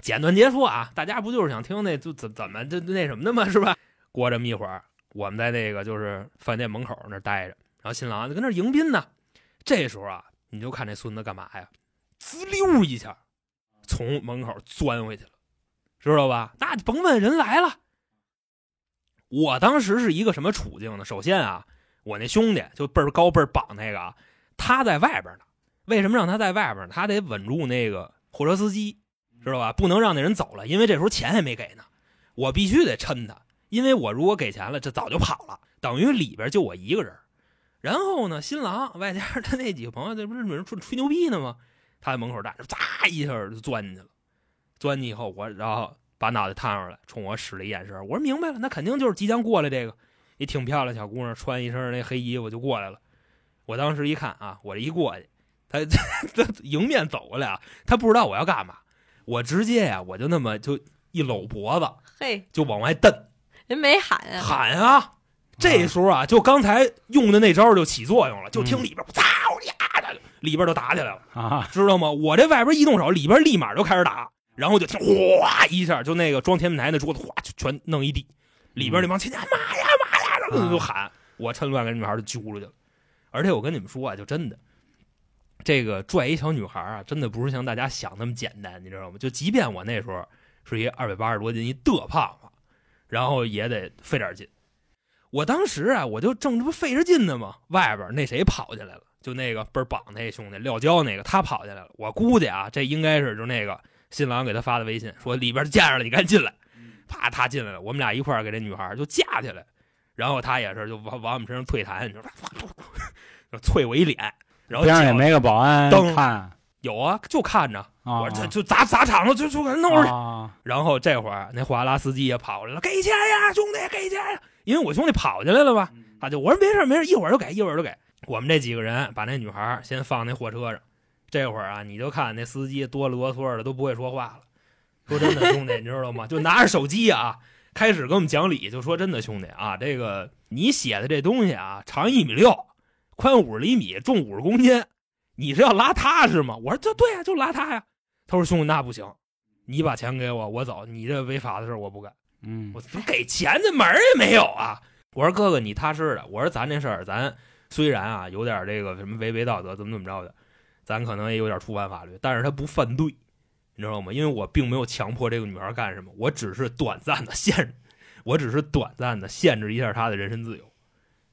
简短截说啊，大家不就是想听那就怎么就那什么的嘛，是吧？过这么一会儿，我们在那个就是饭店门口那待着，然后新郎就跟那迎宾呢。这时候啊，你就看这孙子干嘛呀？滋溜一下从门口钻回去了，知道吧？那甭问，人来了。我当时是一个什么处境呢？首先啊，我那兄弟就倍儿高倍儿绑那个啊，他在外边呢。为什么让他在外边呢？他得稳住那个货车司机，知道吧？不能让那人走了，因为这时候钱也没给呢，我必须得抻他。因为我如果给钱了，这早就跑了，等于里边就我一个人。然后呢，新郎外加他那几个朋友，这不是人吹牛逼呢吗？他在门口站着，啪一下就钻进去了。钻进以后，我然后把脑袋探上来，冲我使了一眼神。我说明白了，那肯定就是即将过来这个，也挺漂亮小姑娘，穿一身那黑衣服就过来了。我当时一看啊，我这一过去，他迎面走过来啊，他不知道我要干嘛，我直接呀、啊，我就那么就一搂脖子，嘿，就往外蹬。人没喊啊？喊啊！这时候啊，就刚才用的那招就起作用了，就听里边操呀！里边都打起来了啊，知道吗？我这外边一动手，里边立马就开始打，然后就听哗一下，就那个装甜品台那桌子哗就全弄一地，里边那帮亲戚妈呀妈呀就喊，我趁乱给女孩就揪出去了。而且我跟你们说啊，就真的这个拽一小女孩啊，真的不是像大家想那么简单，你知道吗？就即便我那时候是一280多斤一嘚胖子，然后也得费点劲。我当时啊，我就正这不费着劲呢嘛，外边那谁跑进来了。就那个倍儿绑那兄弟撂跤那个，他跑下来了。我估计啊，这应该是就那个新郎给他发的微信，说里边架着了，你赶紧进来。啪，他进来了，我们俩一块儿给这女孩就架起来，然后他也是就往我们身上退弹，就啐我一脸。然后边上也没个保安看，有啊，就看着我这就砸场子，就给弄上。然后这会儿那华拉司机也跑来了，给钱呀，兄弟，给钱呀！因为我兄弟跑进来了吧，他就我说没事没事，一会儿就给，一会儿就给。我们这几个人把那女孩先放那货车上，这会儿啊，你就看那司机哆了哆嗦的都不会说话了。说真的，兄弟，你知道吗？就拿着手机啊，开始给我们讲理，就说真的，兄弟啊，这个你写的这东西啊，长1.6米，宽50厘米，重50公斤，你是要拉踏实吗？我说这对啊，就拉他呀。他说兄弟，那不行，你把钱给我，我走，你这违法的事我不干。我说给钱这门也没有啊。我说哥哥，你踏实的。我说咱这事儿咱。虽然啊有点这个什么违道德怎么着的，咱可能也有点触犯法律，但是他不犯罪，你知道吗？因为我并没有强迫这个女孩干什么，我只是短暂的限制一下她的人身自由。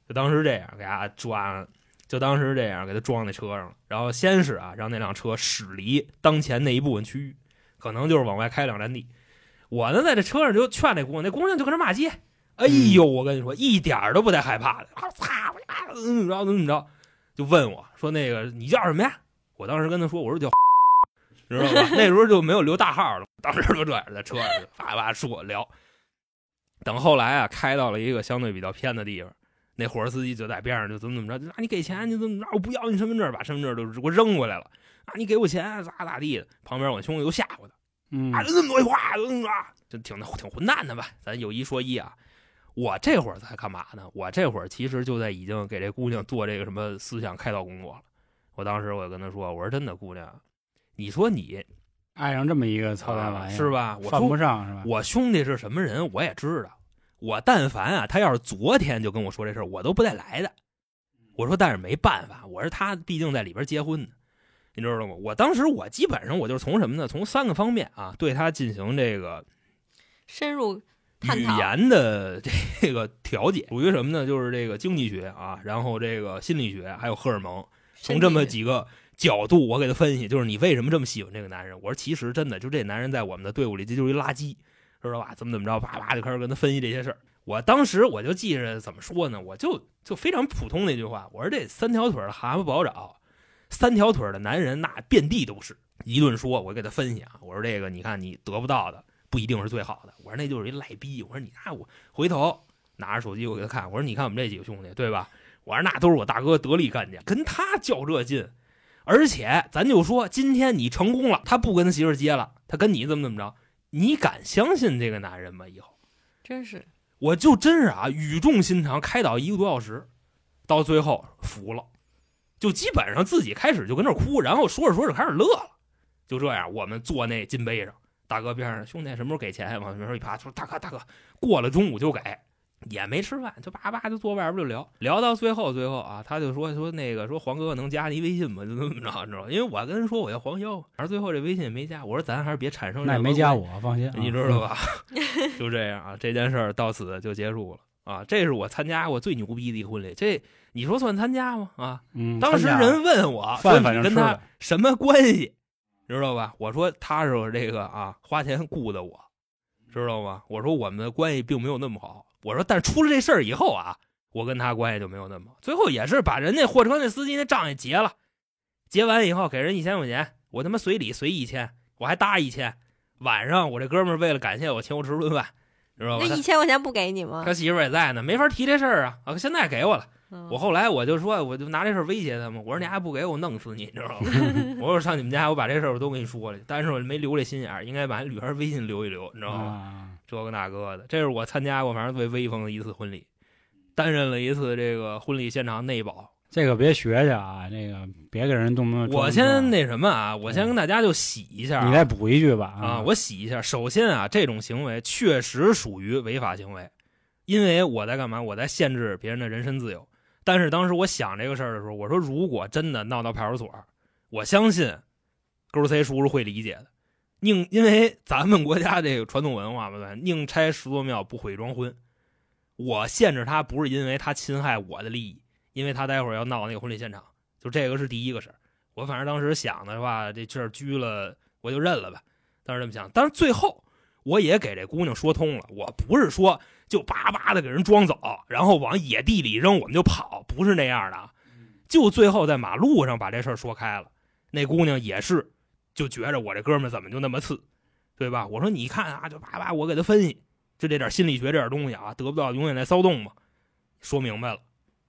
就当时这样给她抓，就当时这样给她装在车上了。然后先是啊让那辆车驶离当前那一部分区域，可能就是往外开两站地。我呢在这车上就劝那姑娘，那姑娘就跟着骂街。哎呦，我跟你说，一点都不带害怕的。怎么着就问我说那个你叫什么呀？我当时跟他说，我说叫，知道吧？那时候就没有留大号了，当时就这样在车上叭叭说聊。等后来啊，开到了一个相对比较偏的地方，那火车司机就在边上就怎么着，就你给钱你怎么着，我不要你身份证，把身份证都给我扔过来了啊！你给我钱咋地的？旁边我兄弟都吓唬他，啊，这么多话，就挺混蛋的吧？咱有一说一啊。我这会儿在干嘛呢？我这会儿其实就在已经给这姑娘做这个什么思想开导工作了。我当时我跟她说，我说真的姑娘，你说你爱上这么一个操蛋玩意儿是吧？我犯不上是吧？我兄弟是什么人我也知道。我但凡啊，他要是昨天就跟我说这事儿，我都不带来的。我说但是没办法，我说他毕竟在里边结婚呢，你知道吗？我当时我基本上我就是从什么呢？从三个方面啊，对他进行这个深入。语言的这个调解属于什么呢？就是这个经济学啊，然后这个心理学，还有荷尔蒙，从这么几个角度我给他分析，就是你为什么这么喜欢这个男人？我说其实真的就这男人在我们的队伍里这就是一垃圾，知道吧？怎么着，啪啪就开始跟他分析这些事儿。我当时我就记着怎么说呢？我就非常普通的一句话，我说这三条腿的蛤蟆不好找，三条腿的男人那遍地都是。一顿说，我给他分析啊，我说这个你看你得不到的。不一定是最好的，我说那就是一赖逼，我说你看我回头拿着手机我给他看，我说你看我们这几个兄弟对吧？我说那都是我大哥得力干的，跟他较这劲，而且咱就说今天你成功了，他不跟他媳妇结了，他跟你怎么着，你敢相信这个男人吗？以后真是，我就真是啊，语重心长开导1个多小时，到最后服了，就基本上自己开始就跟那哭，然后说着开始乐了，就这样我们坐那金杯上。大哥边上，兄弟什么时候给钱？往门口一爬，说大哥，过了中午就给，也没吃饭，就叭叭就坐外边就聊到最后啊，他就说那个说黄哥能加你微信吗？就这么着，你知道？因为我跟人说我叫黄潇，而最后这微信也没加。我说咱还是别产生，那也没加我，放心，你知道吧？就这样啊，这件事儿到此就结束了啊。这是我参加过最牛逼的一个婚礼，这你说算参加吗？啊，当时人问我说你跟他什么关系？知道吧？我说他是这个啊，花钱雇的我，知道吗？我说我们的关系并没有那么好。我说，但出了这事儿以后啊，我跟他关系就没有那么好。最后也是把人家货车那司机那账也结了，结完以后给人1000块钱，我他妈随礼随1000，我还搭1000。晚上我这哥们儿为了感谢我请我吃顿饭，知道吧？那1000块钱不给你吗？他媳妇也在呢，没法提这事儿啊。现在给我了。我后来我就说，我就拿这事威胁他们，我说你还不给我弄死你，你知道吗？我说上你们家，我把这事我都跟你说了，但是我没留这心眼，应该把女孩微信留一留，你知道吗？这个大哥的，这是我参加过反正最威风的一次婚礼，担任了一次这个婚礼现场内保。这个别学去啊，这个别给人动不动。我先那什么啊，我先跟大家就洗一下，你再补一句吧啊，我洗一下。首先啊，这种行为确实属于违法行为，因为我在干嘛？我在限制别人的人身自由。但是当时我想这个事儿的时候，我说如果真的闹到派出所，我相信勾 C 叔叔会理解的。因为咱们国家这个传统文化嘛，宁拆十座庙不毁庄婚。我限制他不是因为他侵害我的利益，因为他待会儿要闹那个婚礼现场，就这个是第一个事儿。我反正当时想的话，这事儿拘了我就认了吧，当时这么想。但是最后我也给这姑娘说通了，我不是说就巴巴的给人装走，然后往野地里扔我们就跑，不是那样的，就最后在马路上把这事儿说开了。那姑娘也是就觉着我这哥们怎么就那么次，对吧？我说你看啊，就巴巴我给他分析，就这点心理学这点东西啊，得不到永远来骚动嘛，说明白了，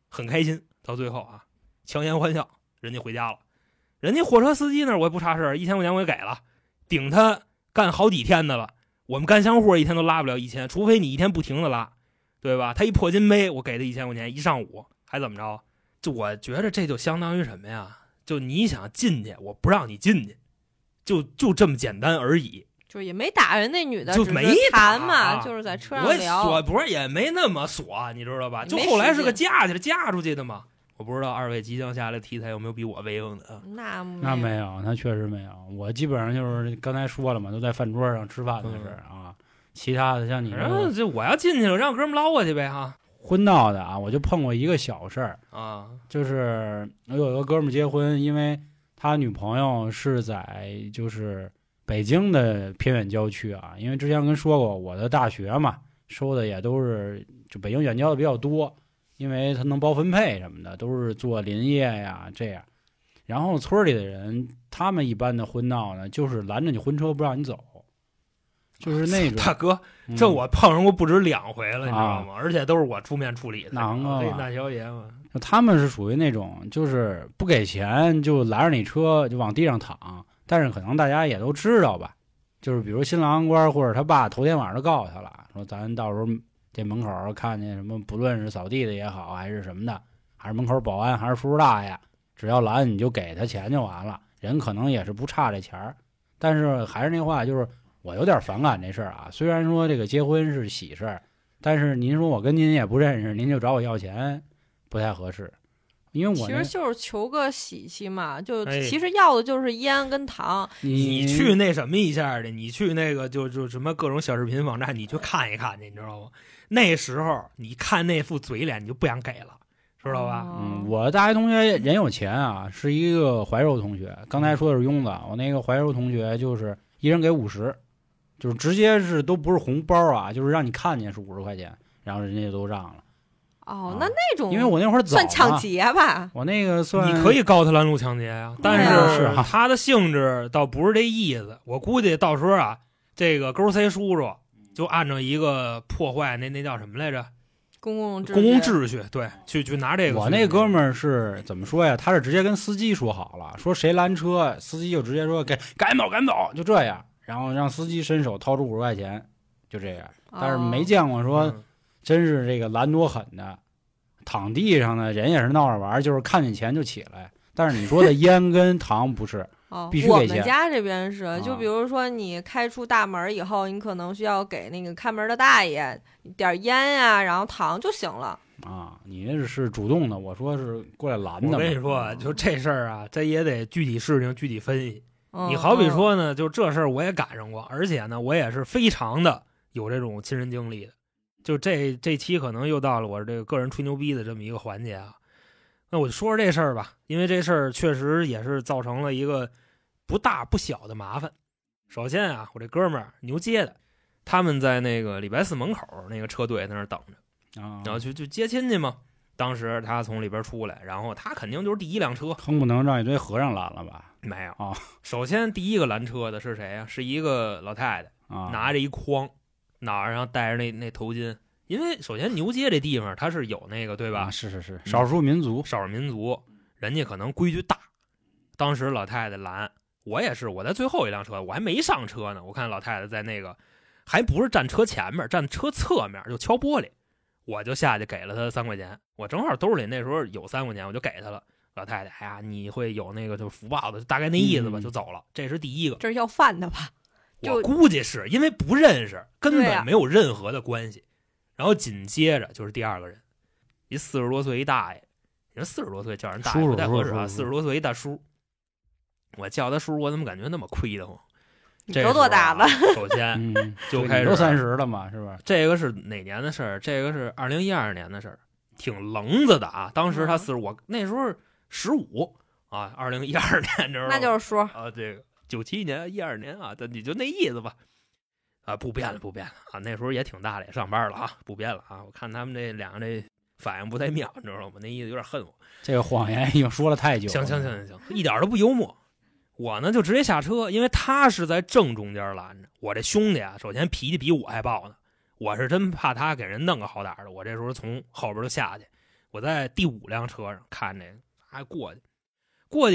很开心。到最后啊，强颜欢笑，人家回家了。人家火车司机那儿我也不差事，1000块钱我也给了，顶他干好几天的了。我们干香货一天都拉不了1000，除非你一天不停的拉，对吧？他一破金杯，我给他1000块钱一上午，还怎么着？就我觉得这就相当于什么呀？就你想进去，我不让你进去，就这么简单而已。就也没打人，那女的就没谈嘛，就是在车上聊。我不是也没那么锁，你知道吧？就后来是个嫁去了，嫁出去的嘛。我不知道2位即将下来的题材有没有比我威风的？那没有，那确实没有。我基本上就是刚才说了嘛，都在饭桌上吃饭的事儿啊，其他的像你这，然后这我要进去了，让哥们捞我去呗哈。婚闹的啊，我就碰过一个小事儿啊，就是我有一个哥们结婚，因为他女朋友是在就是北京的偏远郊区啊，因为之前跟说过我的大学嘛，收的也都是就北京远郊的比较多。因为他能包分配什么的，都是做林业呀这样。然后村里的人他们一般的婚闹呢，就是拦着你婚车不让你走，就是那种。大哥，这我碰上过不止2回了，你知道吗？而且都是我出面处理的。那小爷嘛，他们是属于那种，就是不给钱就拦着你车就往地上躺，但是可能大家也都知道吧，就是比如新郎官或者他爸头天晚上就告诉他了，说咱到时候这门口看见什么，不论是扫地的也好，还是什么的，还是门口保安，还是叔叔大爷，只要拦你就给他钱就完了。人可能也是不差这钱儿，但是还是那话，就是我有点反感这事儿啊。虽然说这个结婚是喜事儿，但是您说我跟您也不认识，您就找我要钱，不太合适。因为我其实就是求个喜气嘛，就其实要的就是烟跟糖。哎、你去那什么一下的，你去那个就什么各种小视频网站，你去看一看去，你知道吗？那时候你看那副嘴脸，你就不想给了。知道吧？嗯，我大学同学人有钱啊，是一个怀柔同学。刚才说的是庸子，我那个怀柔同学就是一人给50，就是直接是都不是红包啊，就是让你看见是50块钱，然后人家都让了。哦，那种因为我那会儿早算抢劫吧？我那个算你可以告他拦路抢劫啊，但是他的性质倒不是这意思。我估计到时候啊，这个勾 C 叔叔就按照一个破坏那叫什么来着？公共秩序，对，去拿这个。我那哥们儿是怎么说呀？他是直接跟司机说好了，说谁拦车，司机就直接说赶走，就这样，然后让司机伸手掏出50块钱，就这样。但是没见过说，真是这个拦多狠的，躺地上呢，人也是闹着玩，就是看见钱就起来。但是你说的烟跟糖不是。哦，我们家这边是，就比如说你开出大门以后，你可能需要给那个看门的大爷点烟呀、然后糖就行了啊。你那是主动的，我说是过来拦的。我跟你说，就这事儿啊，这也得具体事情具体分析。你好比说呢，就这事儿我也赶上过，而且呢，我也是非常的有这种亲身经历的。就这期可能又到了我这个个人吹牛逼的这么一个环节啊。那我就说说这事儿吧，因为这事儿确实也是造成了一个不大不小的麻烦。首先啊，我这哥们儿牛街的，他们在那个礼拜四门口那个车队在那儿等着，然后就接亲戚嘛。当时他从里边出来，然后他肯定就是第一辆车，哼，不能让一堆和尚拦了吧？没有啊。首先第一个拦车的是谁呀、啊？是一个老太太，拿着一筐，脑袋上戴着那头巾。因为首先牛街这地方它是有那个对吧、是少数民族人家可能规矩大。当时老太太拦我，也是我在最后一辆车，我还没上车呢，我看老太太在那个还不是站车前面站车侧面就敲玻璃，我就下去给了她3块钱，我正好兜里那时候有3块钱，我就给她了。老太太哎呀，你会有那个就福报的，大概那意思吧，就走了。这是第一个，这是要饭的吧？我估计是因为不认识，根本没有任何的关系。然后紧接着就是第二个人，一40多岁一大爷，人40多岁叫人大爷不太合适啊，40多岁一大叔，我叫他叔，我怎么感觉那么亏的慌？你都多大了？首先就开始都30了嘛，是吧？这个是哪年的事儿？这个是2012年的事儿，挺棱子的啊。当时他我那时候15啊，2012年知道吗？那就是说啊，这个97年12年啊，你就那意思吧。啊，不变了啊！那时候也挺大的，也上班了啊，不变了啊！我看他们这两个这反应不太妙，你知道吗？那意思有点恨我。这个谎言已经说了太久了。行，一点都不幽默。我呢就直接下车，因为他是在正中间拦着。我这兄弟啊，首先脾气比我还暴呢，我是真怕他给人弄个好歹的。我这时候从后边就下去，我在第5辆车上看这个，还过去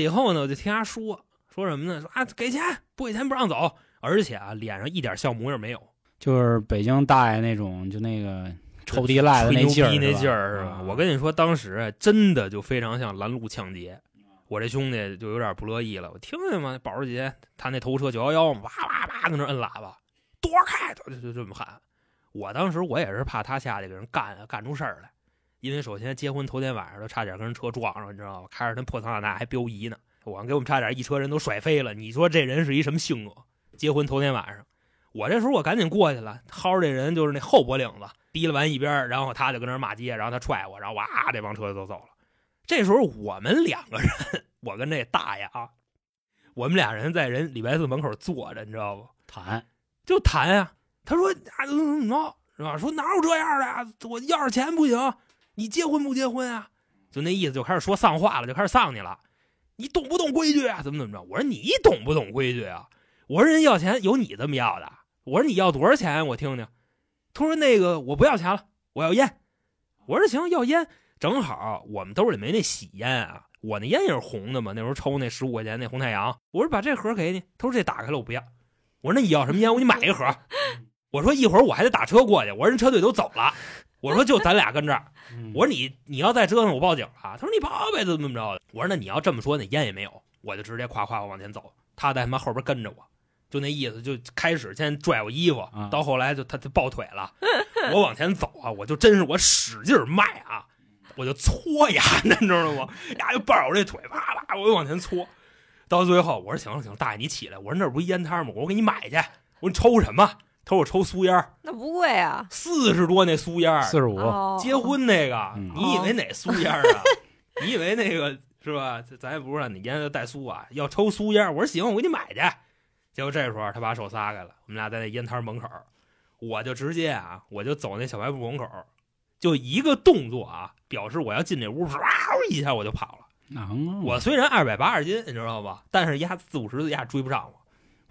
以后呢，我就听他说什么呢？说啊，给钱，不给钱不让走。而且啊，脸上一点笑模样没有，就是北京大爷那种，就那个臭地赖的那劲儿是吧、我跟你说，当时真的就非常像拦路抢劫。我这兄弟就有点不乐意了，我听见嘛，保时捷他那头车911嘛，哇哇哇跟那摁喇叭，躲开，就这么喊。我当时我也是怕他下去给人干出事儿来，因为首先结婚头天晚上都差点跟人车撞上，你知道吗？开着那破桑塔纳还标移呢，我给我们差点一车人都甩飞了。你说这人是一什么性格？结婚头天晚上，我这时候我赶紧过去了，薅着这人就是那后脖领子，提了完一边，然后他就跟那骂街，然后他踹我，然后哇，这帮车都走了。这时候我们2个人，我跟这大爷啊，我们俩人在人礼拜四门口坐着，你知道不？谈啊。他说啊，怎么着是吧？说哪有这样的呀、我要点钱不行？你结婚不结婚啊？就那意思，就开始说丧话了，就开始丧你了。你懂不懂规矩啊？怎么着？我说你懂不懂规矩啊？我说人要钱有你这么要的？我说你要多少钱？我听听。他说那个我不要钱了，我要烟。我说行，要烟。正好我们兜里没那喜烟啊，我那烟也是红的嘛，那时候抽那15块钱那红太阳。我说把这盒给你，他说这打开了我不要。我说那你要什么烟？我给你买一盒。我说一会儿我还得打车过去，我说人车队都走了。我说就咱俩跟这儿，我说你要再折腾我报警啊！他说你跑呗，怎么着的？我说那你要这么说，那烟也没有，我就直接夸夸我往前走，他在他妈后边跟着我，就那意思，就开始先拽我衣服，到后来就他就抱腿了，我往前走啊，我就真是我使劲迈啊，我就搓呀，你知道吗？呀就抱我这腿，啪啪，我就往前搓，到最后我说行了，大爷你起来，我说那不是烟摊吗？我给你买去，我说你抽什么？他说我抽苏烟，那不贵啊，40多那苏烟，45，结婚那个，你以为哪苏烟啊？你以为那个是吧？咱也不知道你烟就带苏啊，要抽苏烟，我说行，我给你买去。结果这时候他把手撒开了，我们俩在那烟摊门口，我就直接啊，我就走那小卖部门口，就一个动作啊，表示我要进这屋，唰一下我就跑了。我虽然280斤，你知道吧？但是压40-50压追不上我，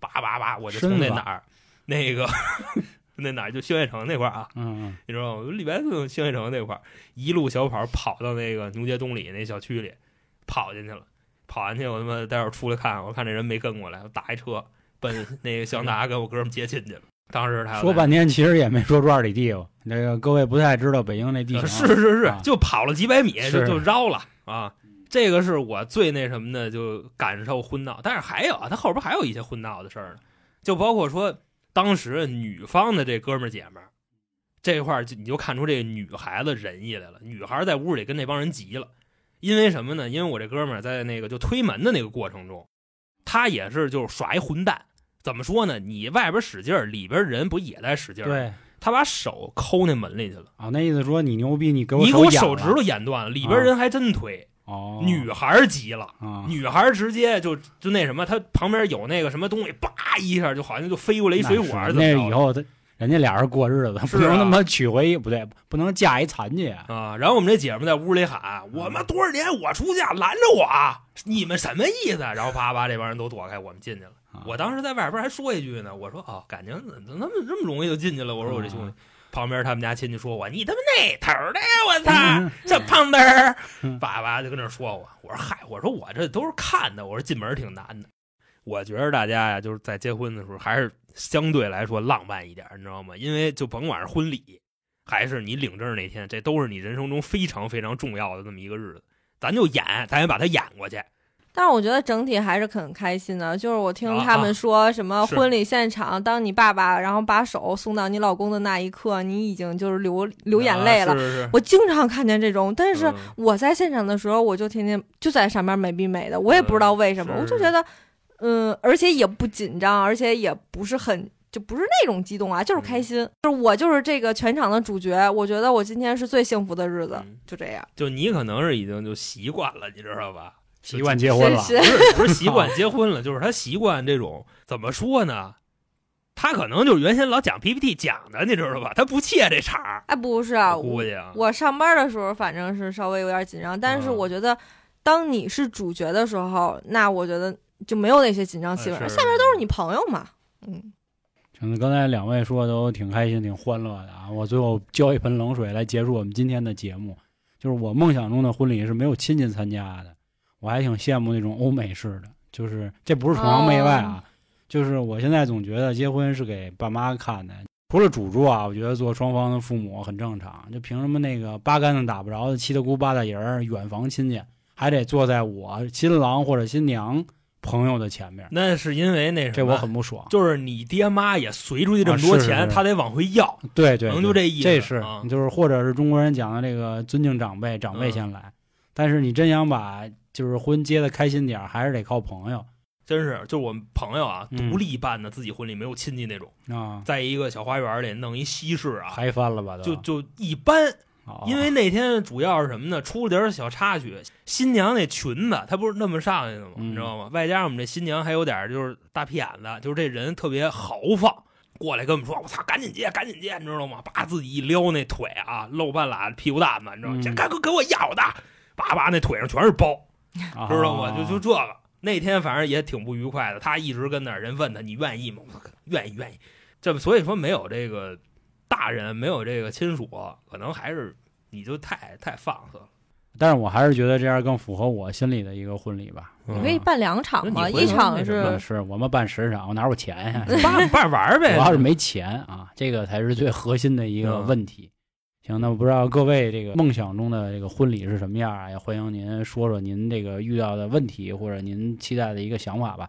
叭，我就从那哪儿。那哪就宣义城那块啊，你知道吗？礼拜四宣义城那块一路小跑跑到那个牛街东里那小区里，跑进去了。跑完去我他妈待会儿出来看，我看这人没跟过来，我打一车奔那个祥达跟我哥们接亲去了。当时他说半天，其实也没说多少里地吧。那个各位不太知道北京那地形，是，就跑了几百米就绕了啊。这个是我最那什么的，就感受婚闹。但是还有他后边还有一些婚闹的事儿呢，就包括说。当时女方的这哥们儿姐们儿这块儿，你就看出这个女孩子仁义来了。女孩在屋里跟那帮人急了，因为什么呢？因为我这哥们儿在那个就推门的那个过程中，他也是就是耍一混蛋。怎么说呢？你外边使劲儿，里边人不也在使劲儿？对，他把手抠那门里去了啊！那意思说你牛逼，你给我手指头演断了，里边人还真推。哦，女孩急了，女孩直接就那什么，她旁边有那个什么东西，叭一下就好像就飞过来一水果儿。那以后人家俩人过日子，不能他妈娶回不对，不能嫁一残疾啊。然后我们这姐们在屋里喊：“我妈多少年我出嫁，拦着我，你们什么意思？”然后啪这帮人都躲开，我们进去了。我当时在外边还说一句呢，我说：“啊，感情怎么这么容易就进去了？”我说：“我这兄弟。”旁边他们家亲戚说我，你他妈那头的呀！我操，这胖子儿，爸爸就跟那说我。我说嗨，我说我这都是看的。我说进门挺难的。我觉得大家呀，就是在结婚的时候，还是相对来说浪漫一点，你知道吗？因为就甭管是婚礼，还是你领证那天，这都是你人生中非常非常重要的这么一个日子。咱就演，咱也把它演过去。但是我觉得整体还是很开心的，就是我听他们说什么婚礼现场，当你爸爸然后把手送到你老公的那一刻，你已经就是流眼泪了。是，我经常看见这种，但是我在现场的时候，我就天天就在上面美逼美的，我也不知道为什么，我就觉得，而且也不紧张，而且也不是很。就不是那种激动啊，就是开心，就是我就是这个全场的主角，我觉得我今天是最幸福的日子，就这样。就你可能是已经就习惯了，你知道吧？习惯结婚了，不是习惯结婚了，就是他习惯这种怎么说呢？他可能就是原先老讲 PPT 讲的，你知道吧？他不切这茬。哎，不是啊，估计啊，我上班的时候反正是稍微有点紧张，但是我觉得，当你是主角的时候，那我觉得就没有那些紧张气氛，下面都是你朋友嘛，刚才两位说都挺开心挺欢乐的啊，我最后浇一盆冷水来结束我们今天的节目。就是我梦想中的婚礼是没有亲戚参加的，我还挺羡慕那种欧美式的，就是这不是崇洋媚外啊，就是我现在总觉得结婚是给爸妈看的，除了主桌啊，我觉得做双方的父母很正常，就凭什么那个八竿子打不着的七大姑八大姨远房亲戚还得坐在我新郎或者新娘朋友的前面？那是因为那什么，这我很不爽，就是你爹妈也随出去这么多钱，他得往回要。对，能就这意思。这是、就是或者是中国人讲的这个尊敬长辈，长辈先来。但是你真想把就是婚结的开心点，还是得靠朋友。真是，就是我们朋友啊，独立办的自己婚礼，没有亲戚那种啊，在一个小花园里弄一西式啊，嗨翻了吧都？就一般。因为那天主要是什么呢？出了点小插曲，新娘那裙子她不是那么上去的吗？你知道吗？外加上我们这新娘还有点就是大屁眼子，就是这人特别豪放，过来跟我们说：“我操，赶紧接，你知道吗？”把自己一撩那腿啊，露半拉屁股蛋子，你知道吗？这给我咬的，那腿上全是包。知道吗？就这个。那天反正也挺不愉快的，他一直跟那人问他你愿意吗？愿意愿意。这所以说没有这个大人，没有这个亲属，可能还是你就太放肆了。但是我还是觉得这样更符合我心里的一个婚礼吧。你可以办两场嘛，一场是我们办10场，我哪有钱呀、啊？办玩呗。我要是没钱啊，这个才是最核心的一个问题。行，那我不知道各位这个梦想中的这个婚礼是什么样啊？也欢迎您说说您这个遇到的问题或者您期待的一个想法吧。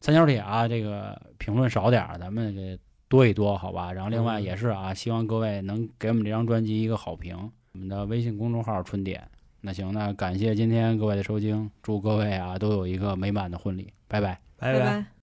三角铁啊，这个评论少点，咱们给多一多，好吧？然后另外也是啊，希望各位能给我们这张专辑一个好评。我们的微信公众号春点。那行，那感谢今天各位的收听，祝各位啊都有一个美满的婚礼，拜拜，拜拜。